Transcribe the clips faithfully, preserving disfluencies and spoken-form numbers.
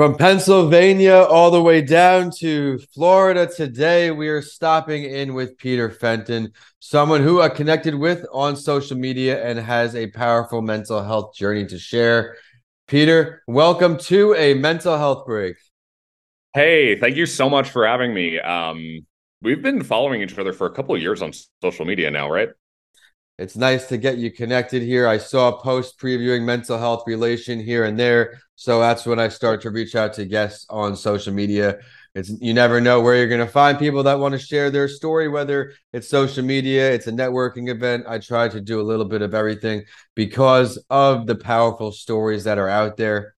From Pennsylvania all the way down to Florida, today we are stopping in with Peter Fenton, someone who I connected with on social media and has a powerful mental health journey to share. Peter, welcome to A Mental Health Break. Hey, thank you so much for having me. Um, we've been following each other for a couple of years on social media now, right? It's nice to get you connected here. I saw a post previewing mental health relation here and there. So that's when I start to reach out to guests on social media. It's you never know where you're going to find people that want to share their story, whether it's social media, it's a networking event. I try to do a little bit of everything because of the powerful stories that are out there.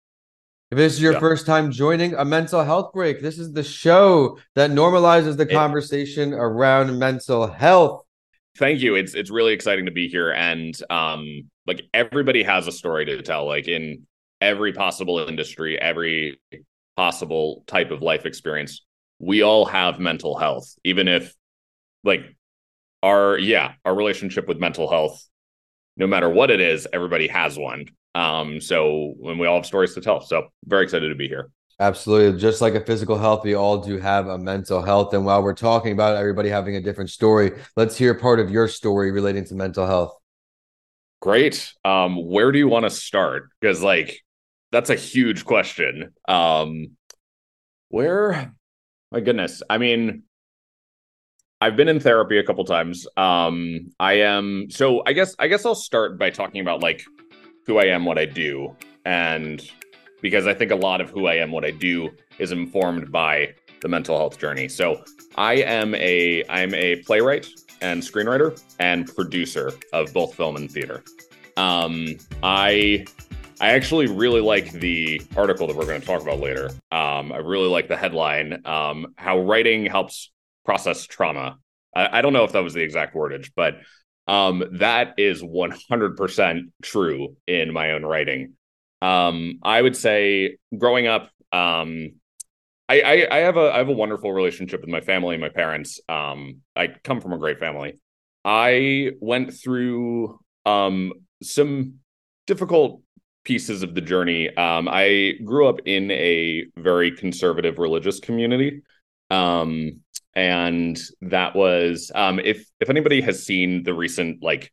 If this is your yeah. first time joining A Mental Health Break, this is the show that normalizes the conversation it- around mental health. Thank you. It's it's really exciting to be here. And um, like everybody has a story to tell, like in every possible industry, every possible type of life experience. We all have mental health, even if like our, yeah, our relationship with mental health, no matter what it is, everybody has one. Um, so when we all have stories to tell. So very excited to be here. Absolutely. Just like a physical health, we all do have a mental health. And while we're talking about everybody having a different story, let's hear part of your story relating to mental health. Great. Um, where do you want to start? Because like, that's a huge question. Um, where, my goodness. I mean, I've been in therapy a couple times. Um, I am. So I guess, I guess I'll start by talking about like who I am, what I do, and because I think a lot of who I am, what I do is informed by the mental health journey. So I am a I'm a playwright and screenwriter and producer of both film and theater. Um, I I actually really like the article that we're going to talk about later. Um, I really like the headline, um, how writing helps process trauma. I, I don't know if that was the exact wordage, but um, that is one hundred percent true in my own writing. Um, I would say growing up, um, I, I, I have a, I have a wonderful relationship with my family and my parents. Um, I come from a great family. I went through, um, some difficult pieces of the journey. Um, I grew up in a very conservative religious community. Um, and that was, um, if, if anybody has seen the recent, like,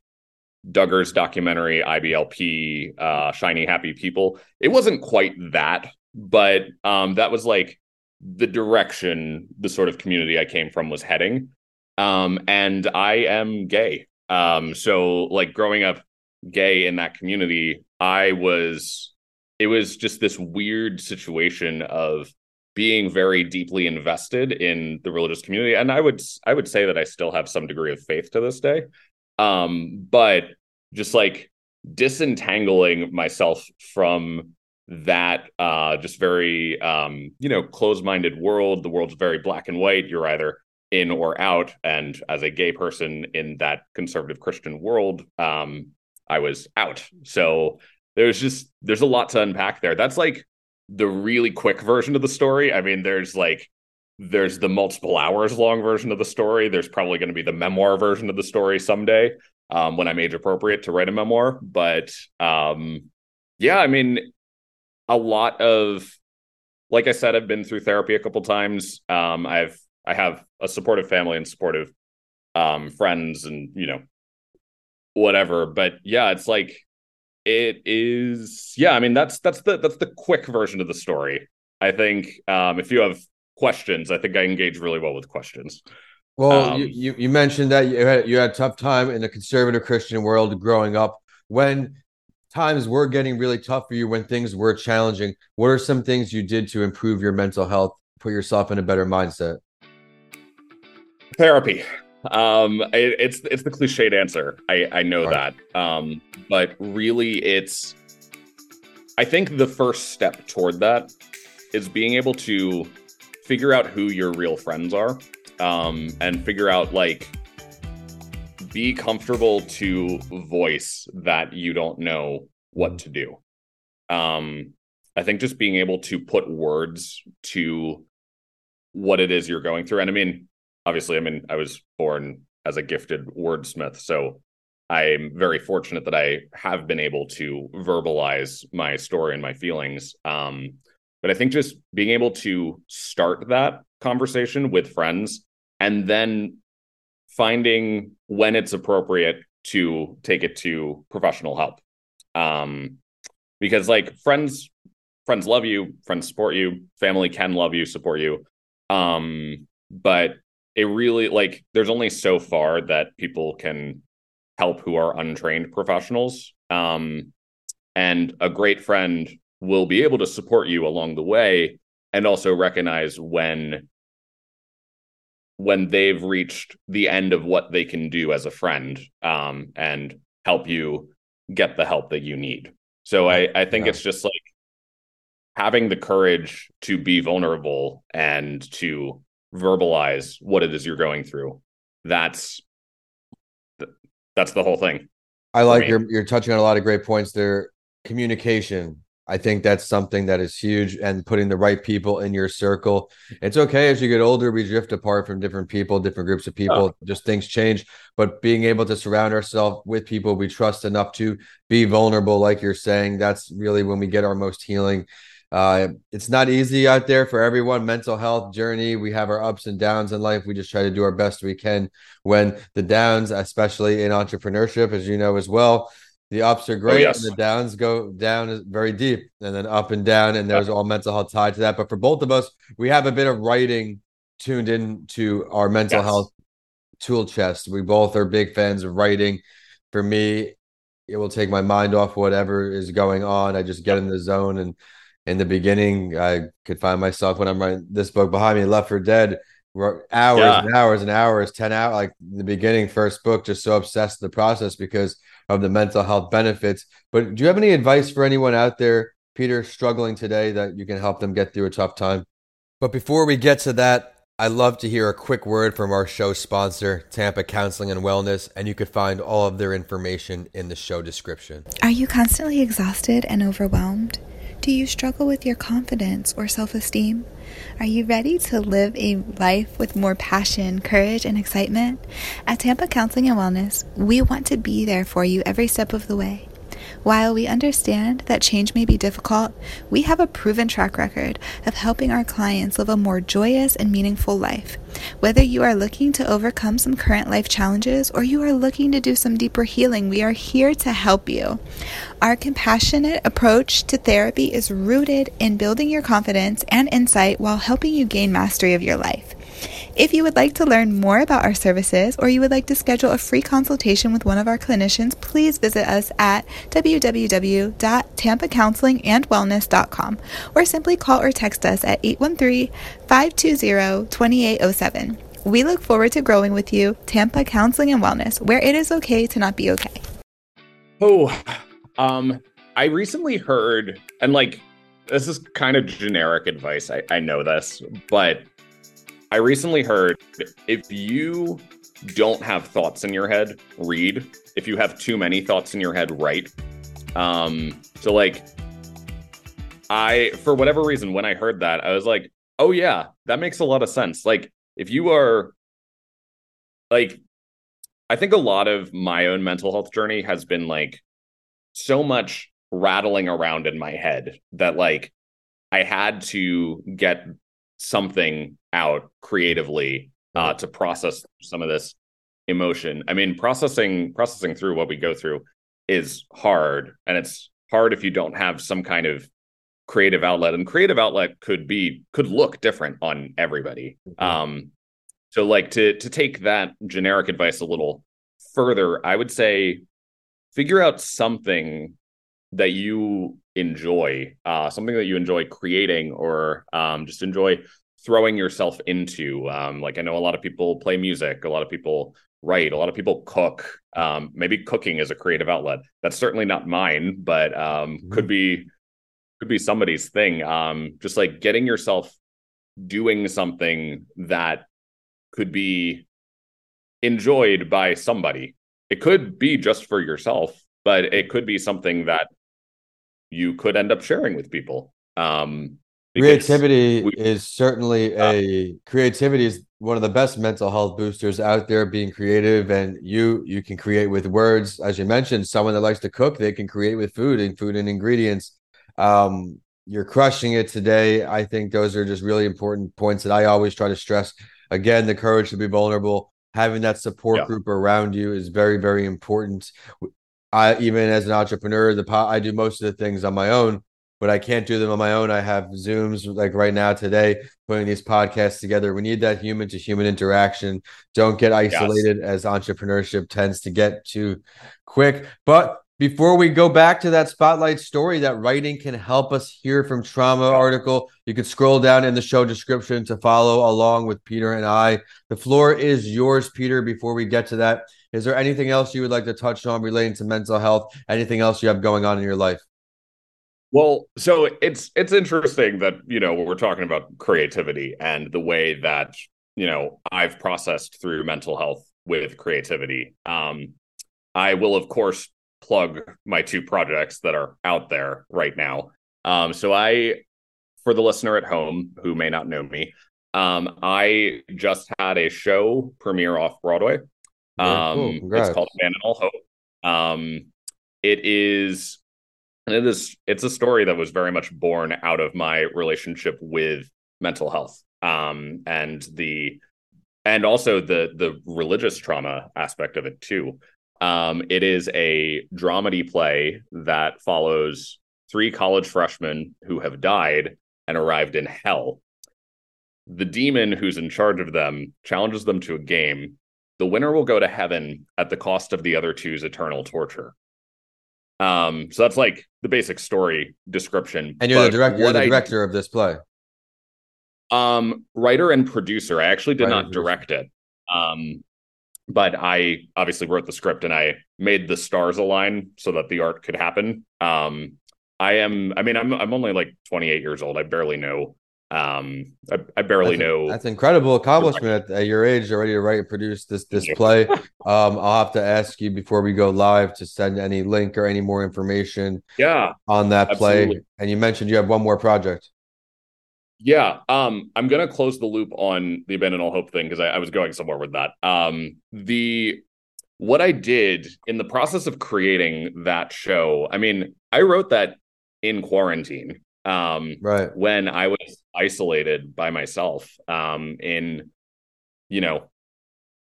Duggar's documentary, I B L P, uh, Shiny Happy People. It wasn't quite that, but um, that was like the direction the sort of community I came from was heading. Um, and I am gay. Um, so like growing up gay in that community, I was, it was just this weird situation of being very deeply invested in the religious community. And I would, I would say that I still have some degree of faith to this day. Um, but just like disentangling myself from that, uh, just very, um, you know, closed-minded world. The world's very black and white. You're either in or out. And as a gay person in that conservative Christian world, um, I was out. So there's just, there's a lot to unpack there. That's like the really quick version of the story. I mean, there's like, There's the multiple hours long version of the story. There's probably going to be the memoir version of the story someday um, when I'm age appropriate to write a memoir. But um, yeah, I mean, a lot of, like I said, I've been through therapy a couple times. Um, I've I have a supportive family and supportive um, friends and, you know, whatever. But yeah, it's like it is. Yeah, I mean, that's that's the that's the quick version of the story. I think um, if you have questions. I think I engage really well with questions. Well, um, you, you you mentioned that you had, you had a tough time in the conservative Christian world growing up. When times were getting really tough for you, when things were challenging, what are some things you did to improve your mental health, put yourself in a better mindset? Therapy. Um, it, it's it's the cliched answer. I, I know right. that. Um, but really, it's I think the first step toward that is being able to figure out who your real friends are, um, and figure out, like, be comfortable to voice that you don't know what to do. Um, I think just being able to put words to what it is you're going through. And I mean, obviously, I mean, I was born as a gifted wordsmith, so I'm very fortunate that I have been able to verbalize my story and my feelings. Um, But I think just being able to start that conversation with friends and then finding when it's appropriate to take it to professional help. Um, because like friends, friends love you, friends support you, family can love you, support you. Um, but it really like there's only so far that people can help who are untrained professionals. Um, and a great friend will be able to support you along the way and also recognize when when they've reached the end of what they can do as a friend, um, and help you get the help that you need. So I, I think yeah. it's just like having the courage to be vulnerable and to verbalize what it is you're going through. That's that's the whole thing. I like your, you're touching on a lot of great points there. Communication. I think that's something that is huge, and putting the right people in your circle. It's okay as you get older, we drift apart from different people, different groups of people, oh. just things change. But being able to surround ourselves with people we trust enough to be vulnerable, like you're saying, that's really when we get our most healing. Uh, it's not easy out there for everyone. Mental health journey. We have our ups and downs in life. We just try to do our best we can when the downs, especially in entrepreneurship, as you know, as well, the ups are great, oh, yes. and the downs go down very deep, and then up and down, and there's all mental health tied to that. But for both of us, we have a bit of writing tuned into our mental yes. health tool chest. We both are big fans of writing. For me, it will take my mind off whatever is going on. I just get in the zone, and in the beginning, I could find myself when I'm writing this book behind me, Left for Dead, hours yeah. and hours and hours, ten hours, like the beginning, first book, just so obsessed with the process because of the mental health benefits. But do you have any advice for anyone out there, Peter, struggling today that you can help them get through a tough time? But before we get to that, I'd love to hear a quick word from our show sponsor, Tampa Counseling and Wellness, and you could find all of their information in the show description. Are you constantly exhausted and overwhelmed? Do you struggle with your confidence or self-esteem? Are you ready to live a life with more passion, courage, and excitement? At Tampa Counseling and Wellness, we want to be there for you every step of the way. While we understand that change may be difficult, we have a proven track record of helping our clients live a more joyous and meaningful life. Whether you are looking to overcome some current life challenges or you are looking to do some deeper healing, we are here to help you. Our compassionate approach to therapy is rooted in building your confidence and insight while helping you gain mastery of your life. If you would like to learn more about our services or you would like to schedule a free consultation with one of our clinicians, please visit us at w w w dot tampa counseling and wellness dot com or simply call or text us at eight one three, five two zero, two eight zero seven. We look forward to growing with you, Tampa Counseling and Wellness, where it is okay to not be okay. Oh, um, I recently heard, and like, this is kind of generic advice. I, I know this, but I recently heard, if you don't have thoughts in your head, read. If you have too many thoughts in your head, write. Um, so like, I, for whatever reason, when I heard that, I was like, oh yeah, that makes a lot of sense. Like if you are like, I think a lot of my own mental health journey has been like so much rattling around in my head that like I had to get something out creatively uh, to process some of this emotion. I mean, processing processing through what we go through is hard, and it's hard if you don't have some kind of creative outlet. And creative outlet could be could look different on everybody. Mm-hmm. Um, so, like to to take that generic advice a little further, I would say figure out something that you enjoy, uh, something that you enjoy creating, or um, just enjoy throwing yourself into. Um, like I know a lot of people play music, a lot of people write, a lot of people cook. Um, maybe cooking is a creative outlet. That's certainly not mine, but um, mm-hmm. could be could be somebody's thing. Um, just like getting yourself doing something that could be enjoyed by somebody. It could be just for yourself, but it could be something that you could end up sharing with people. Um, Creativity we, is certainly a uh, creativity is one of the best mental health boosters out there, being creative. And you you can create with words. As you mentioned, someone that likes to cook, they can create with food and food and ingredients. Um, you're crushing it today. I think those are just really important points that I always try to stress. Again, the courage to be vulnerable, having that support yeah. group around you is very, very important. I, even as an entrepreneur, the po- I do most of the things on my own, but I can't do them on my own. I have Zooms like right now today, putting these podcasts together. We need that human to human interaction. Don't get isolated yes. as entrepreneurship tends to get too quick. But before we go back to that spotlight story, that writing can help us hear from trauma article. You can scroll down in the show description to follow along with Peter and I. The floor is yours, Peter. Before we get to that, is there anything else you would like to touch on relating to mental health? Anything else you have going on in your life? Well, so it's it's interesting that, you know, we're talking about creativity and the way that, you know, I've processed through mental health with creativity. Um, I will, of course, plug my two projects that are out there right now. Um, so I, for the listener at home who may not know me, um, I just had a show premiere off Broadway. Um, Ooh, it's called Abandon All Hope. Um, it is... And it is, it's a story that was very much born out of my relationship with mental health, um, and the and also the the religious trauma aspect of it, too. Um, it is a dramedy play that follows three college freshmen who have died and arrived in hell. The demon who's in charge of them challenges them to a game. The winner will go to heaven at the cost of the other two's eternal torture. Um, so that's like the basic story description. And you're but the director, you're the director I, of this play. Um, writer and producer. I actually did writer not direct it. Um, but I obviously wrote the script and I made the stars align so that the art could happen. Um, I am, I mean, I'm, I'm only like twenty-eight years old. I barely know. Um, I, I barely that's, know. That's incredible accomplishment at, at your age already to write and produce this this play. um, I'll have to ask you before we go live to send any link or any more information. Yeah, on that absolutely. play. And you mentioned you have one more project. Yeah, um, I'm gonna close the loop on the Abandon All Hope thing because I, I was going somewhere with that. Um, the what I did in the process of creating that show. I mean, I wrote that in quarantine. Um, right. When I was isolated by myself, um, in, you know,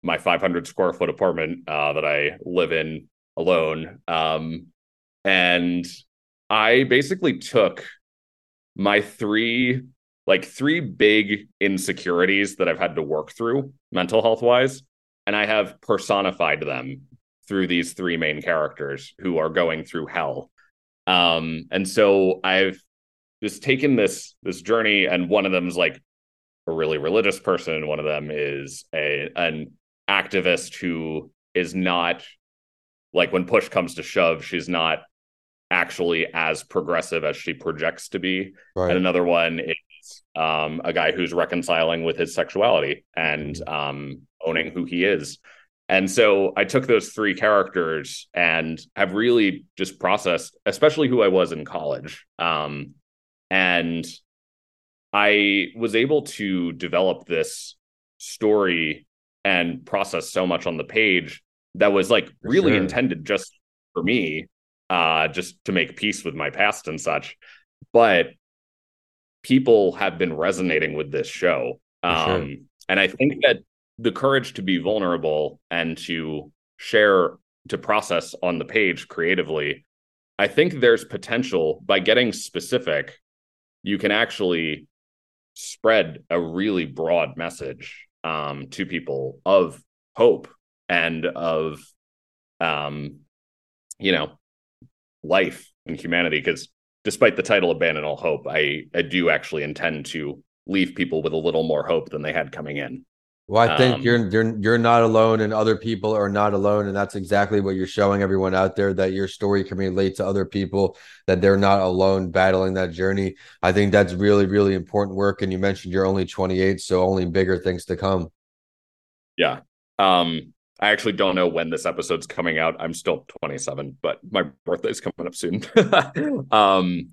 my five hundred square foot apartment, uh, that I live in alone. Um, and I basically took my three, like three big insecurities that I've had to work through mental health wise. And I have personified them through these three main characters who are going through hell. Um, and so I've, just taken this this journey, and one of them is like a really religious person. One of them is a an activist who is not, like, when push comes to shove, she's not actually as progressive as she projects to be. Right. And another one is um, a guy who's reconciling with his sexuality and um, owning who he is. And so I took those three characters and have really just processed, especially who I was in college. Um, And I was able to develop this story and process so much on the page that was like for really sure. intended just for me, uh, just to make peace with my past and such. But people have been resonating with this show. Um, sure. And I think that the courage to be vulnerable and to share, to process on the page creatively, I think there's potential by getting specific. You can actually spread a really broad message um, to people of hope and of, um, you know, life and humanity. Because despite the title Abandon All Hope, I, I do actually intend to leave people with a little more hope than they had coming in. Well, I think um, you're, you're, you're not alone, and other people are not alone. And that's exactly what you're showing everyone out there, that your story can relate to other people, that they're not alone battling that journey. I think that's really, really important work. And you mentioned you're only twenty-eight, so only bigger things to come. Yeah. Um, I actually don't know when this episode's coming out. I'm still twenty-seven, but my birthday's coming up soon. um,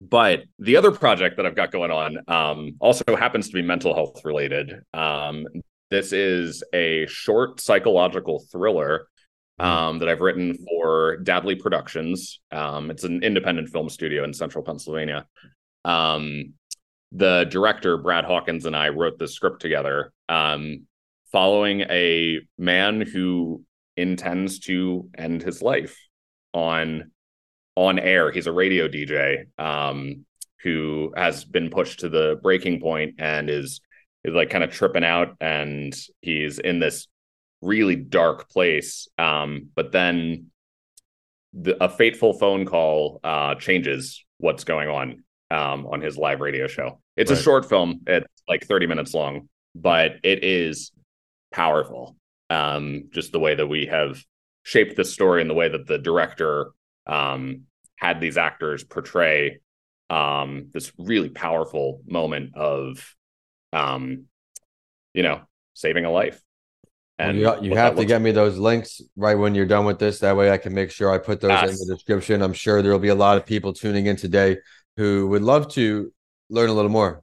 But the other project that I've got going on um, also happens to be mental health related. Um, this is a short psychological thriller um, that I've written for Dadly Productions. Um, it's an independent film studio in central Pennsylvania. um, the director, Brad Hawkins, and I wrote the script together, um, following a man who intends to end his life on on air. He's a radio D J um, who has been pushed to the breaking point and is, is like kind of tripping out, and he's in this really dark place. Um, but then the, a fateful phone call uh, changes what's going on um, on his live radio show. It's right. a short film. It's like thirty minutes long, but it is powerful. Um, just the way that we have shaped the story and the way that the director um, had these actors portray um, this really powerful moment of, um, you know, saving a life. And well, you, you have to get like. me those links right when you're done with this. That way I can make sure I put those yes. in the description. I'm sure there'll be a lot of people tuning in today who would love to learn a little more.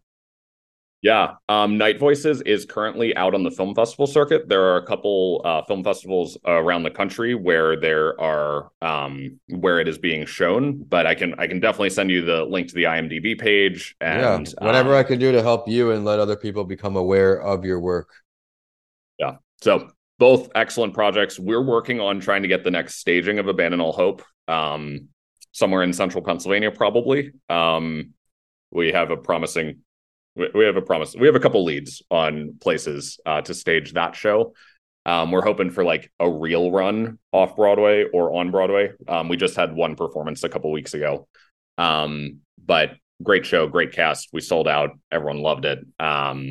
Yeah. Um, Night Voices is currently out on the film festival circuit. There are a couple uh, film festivals around the country where there are um, where it is being shown, but I can I can definitely send you the link to the I M D B page. And yeah, whatever um, I can do to help you and let other people become aware of your work. Yeah. So both excellent projects. We're working on trying to get the next staging of Abandon All Hope um, somewhere in central Pennsylvania, probably. Um, we have a promising... We have a promise. We have a couple leads on places uh, to stage that show. Um, we're hoping for like a real run off Broadway or on Broadway. Um, we just had one performance a couple weeks ago, um, but great show, great cast. We sold out. Everyone loved it. Um,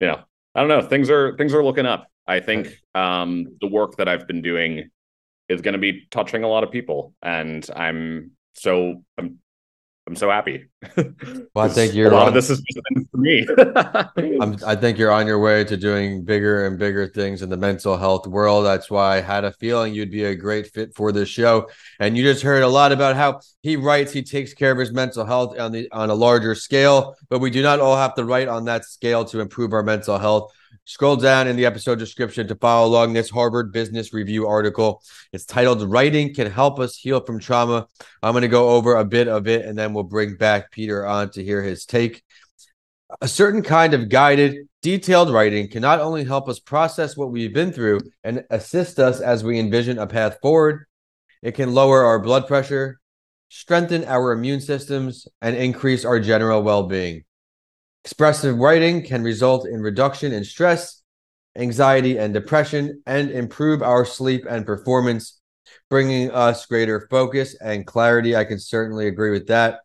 you know, I don't know. Things are things are looking up. I think um, the work that I've been doing is going to be touching a lot of people, and I'm so I'm. I'm so happy. Well, I think you're a lot on, of this is just for me. I'm, I think you're on your way to doing bigger and bigger things in the mental health world. That's why I had a feeling you'd be a great fit for this show. And you just heard a lot about how he writes, he takes care of his mental health on the on a larger scale, but we do not all have to write on that scale to improve our mental health. Scroll down in the episode description to follow along this Harvard Business Review article. It's titled, Writing Can Help Us Heal from Trauma. I'm going to go over a bit of it, and then we'll bring back Peter on to hear his take. A certain kind of guided, detailed writing can not only help us process what we've been through and assist us as we envision a path forward, it can lower our blood pressure, strengthen our immune systems, and increase our general well-being. Expressive writing can result in reduction in stress, anxiety, and depression, and improve our sleep and performance, bringing us greater focus and clarity. I can certainly agree with that.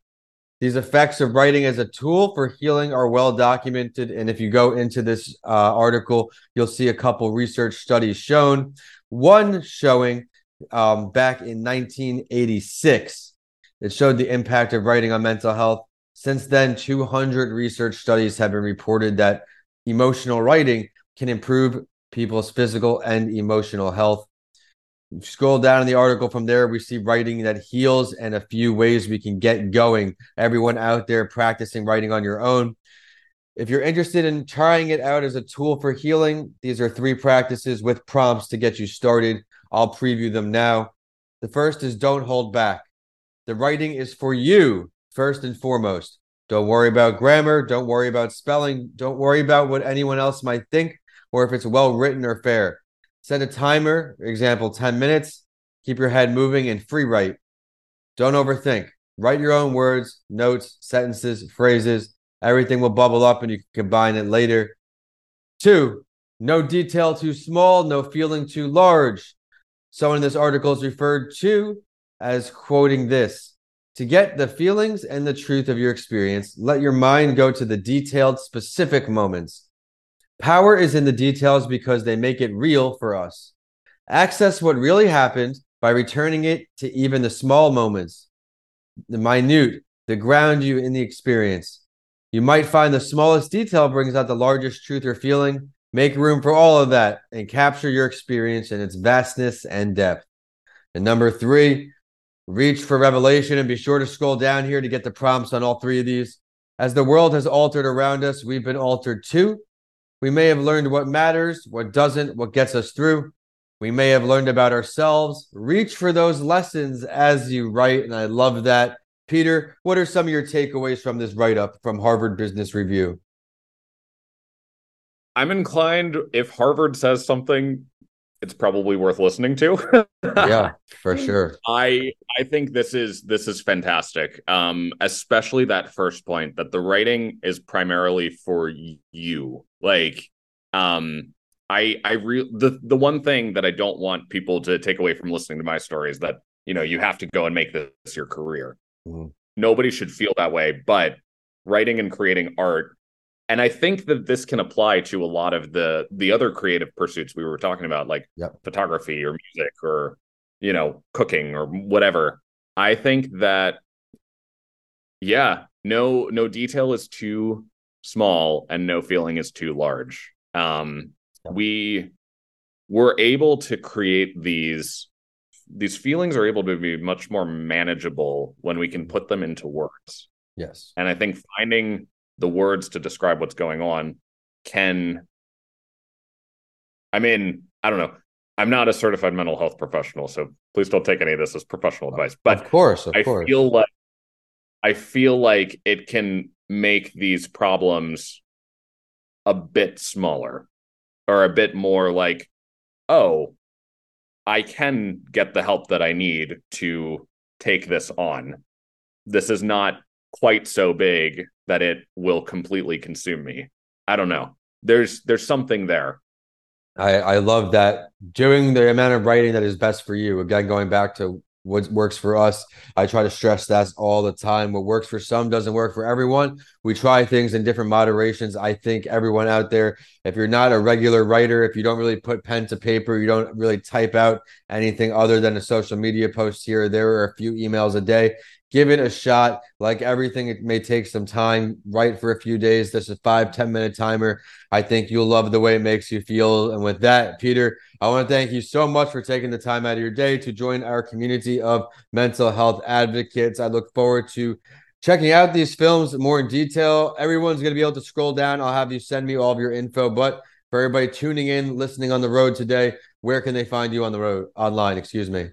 These effects of writing as a tool for healing are well documented, and if you go into this uh, article, you'll see a couple research studies shown. One showing um, back in nineteen eighty-six, it showed the impact of writing on mental health. Since then, two hundred research studies have been reported that emotional writing can improve people's physical and emotional health. Scroll down in the article from there, we see writing that heals and a few ways we can get going. Everyone out there practicing writing on your own. If you're interested in trying it out as a tool for healing, these are three practices with prompts to get you started. I'll preview them now. The first is don't hold back. The writing is for you. First and foremost, don't worry about grammar, don't worry about spelling, don't worry about what anyone else might think or if it's well written or fair. Set a timer, example, ten minutes, keep your head moving and free write. Don't overthink. Write your own words, notes, sentences, phrases. Everything will bubble up and you can combine it later. Two, no detail too small, no feeling too large. Someone in this article is referred to as quoting this. To get the feelings and the truth of your experience, let your mind go to the detailed, specific moments. Power is in the details because they make it real for us. Access what really happened by returning it to even the small moments, the minute, the ground you in the experience. You might find the smallest detail brings out the largest truth or feeling. Make room for all of that and capture your experience in its vastness and depth. And number three, reach for revelation, and be sure to scroll down here to get the prompts on all three of these. As the world has altered around us, we've been altered too. We may have learned what matters, what doesn't, what gets us through. We may have learned about ourselves. Reach for those lessons as you write, and I love that. Peter, what are some of your takeaways from this write-up from Harvard Business Review? I'm inclined, if Harvard says something, it's probably worth listening to. Yeah, for sure. I I think this is this is fantastic, um, especially that first point that the writing is primarily for you. Like, um, I I re- the the one thing that I don't want people to take away from listening to my story is that, you know, you have to go and make this your career. Mm-hmm. Nobody should feel that way, but writing and creating art. And I think that this can apply to a lot of the the other creative pursuits we were talking about, like yep. photography or music or, you know, cooking or whatever. I think that, yeah, no, no detail is too small and no feeling is too large. Um, yep. We were able to create these, these feelings are able to be much more manageable when we can put them into words. Yes. And I think finding the words to describe what's going on can, I mean, I don't know. I'm not a certified mental health professional, so please don't take any of this as professional advice. But of course, of I course. feel like I feel like it can make these problems a bit smaller or a bit more like, oh, I can get the help that I need to take this on. This is not quite so big that it will completely consume me. I don't know. There's there's something there. I, I love that. Doing the amount of writing that is best for you. Again, going back to what works for us, I try to stress that all the time. What works for some doesn't work for everyone. We try things in different moderations. I think everyone out there, if you're not a regular writer, if you don't really put pen to paper, you don't really type out anything other than a social media post here or there or a few emails a day, give it a shot. Like everything, it may take some time. Write for a few days. This is a five, ten minute timer. I think you'll love the way it makes you feel. And with that, Peter, I want to thank you so much for taking the time out of your day to join our community of mental health advocates. I look forward to checking out these films more in detail. Everyone's going to be able to scroll down. I'll have you send me all of your info. But for everybody tuning in, listening on the road today, where can they find you on the road? Online, excuse me.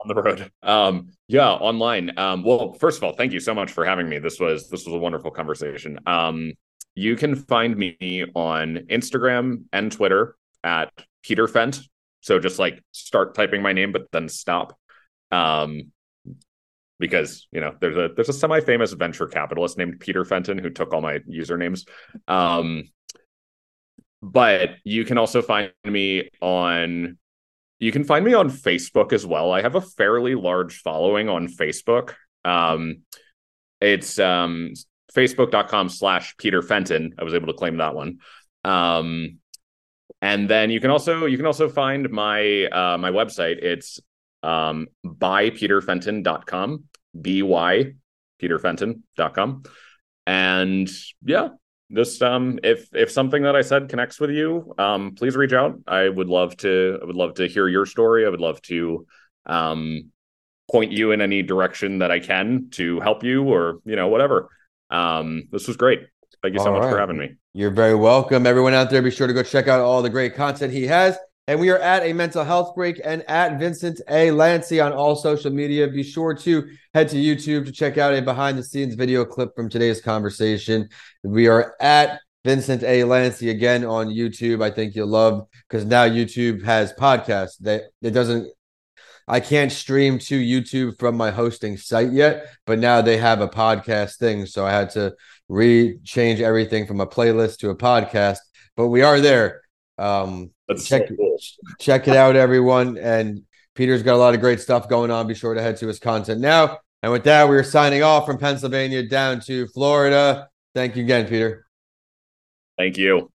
On the road. Um, yeah, online. Um, well, first of all, thank you so much for having me. This was this was a wonderful conversation. Um, you can find me on Instagram and Twitter at Peter Fent. So just like start typing my name, but then stop. Um, because, you know, there's a there's a semi-famous venture capitalist named Peter Fenton who took all my usernames. Um, but you can also find me on You can find me on Facebook as well. I have a fairly large following on Facebook. Um, it's um, facebook.com slash Peter Fenton. I was able to claim that one. Um, and then you can also you can also find my uh, my website. It's um, by Peter Fenton dot com, B Y Peter Fenton dot com. And yeah, Just um, if if something that I said connects with you, um, please reach out. I would love to. I would love to hear your story. I would love to um, point you in any direction that I can to help you, or you know, whatever. Um, this was great. Thank you so all much right. for having me. You're very welcome, everyone out there. Be sure to go check out all the great content he has. And we are at A Mental Health Break and at Vincent A. Lanci on all social media. Be sure to head to YouTube to check out a behind-the-scenes video clip from today's conversation. We are at Vincent A. Lanci again on YouTube. I think you'll love, because now YouTube has podcasts. That it doesn't. I can't stream to YouTube from my hosting site yet, but now they have a podcast thing. So I had to re-change everything from a playlist to a podcast. But we are there. Um, check, so cool. check it out, everyone. And Peter's got a lot of great stuff going on. Be sure to head to his content now. And with that, we're signing off from Pennsylvania down to Florida. Thank you again, Peter. Thank you.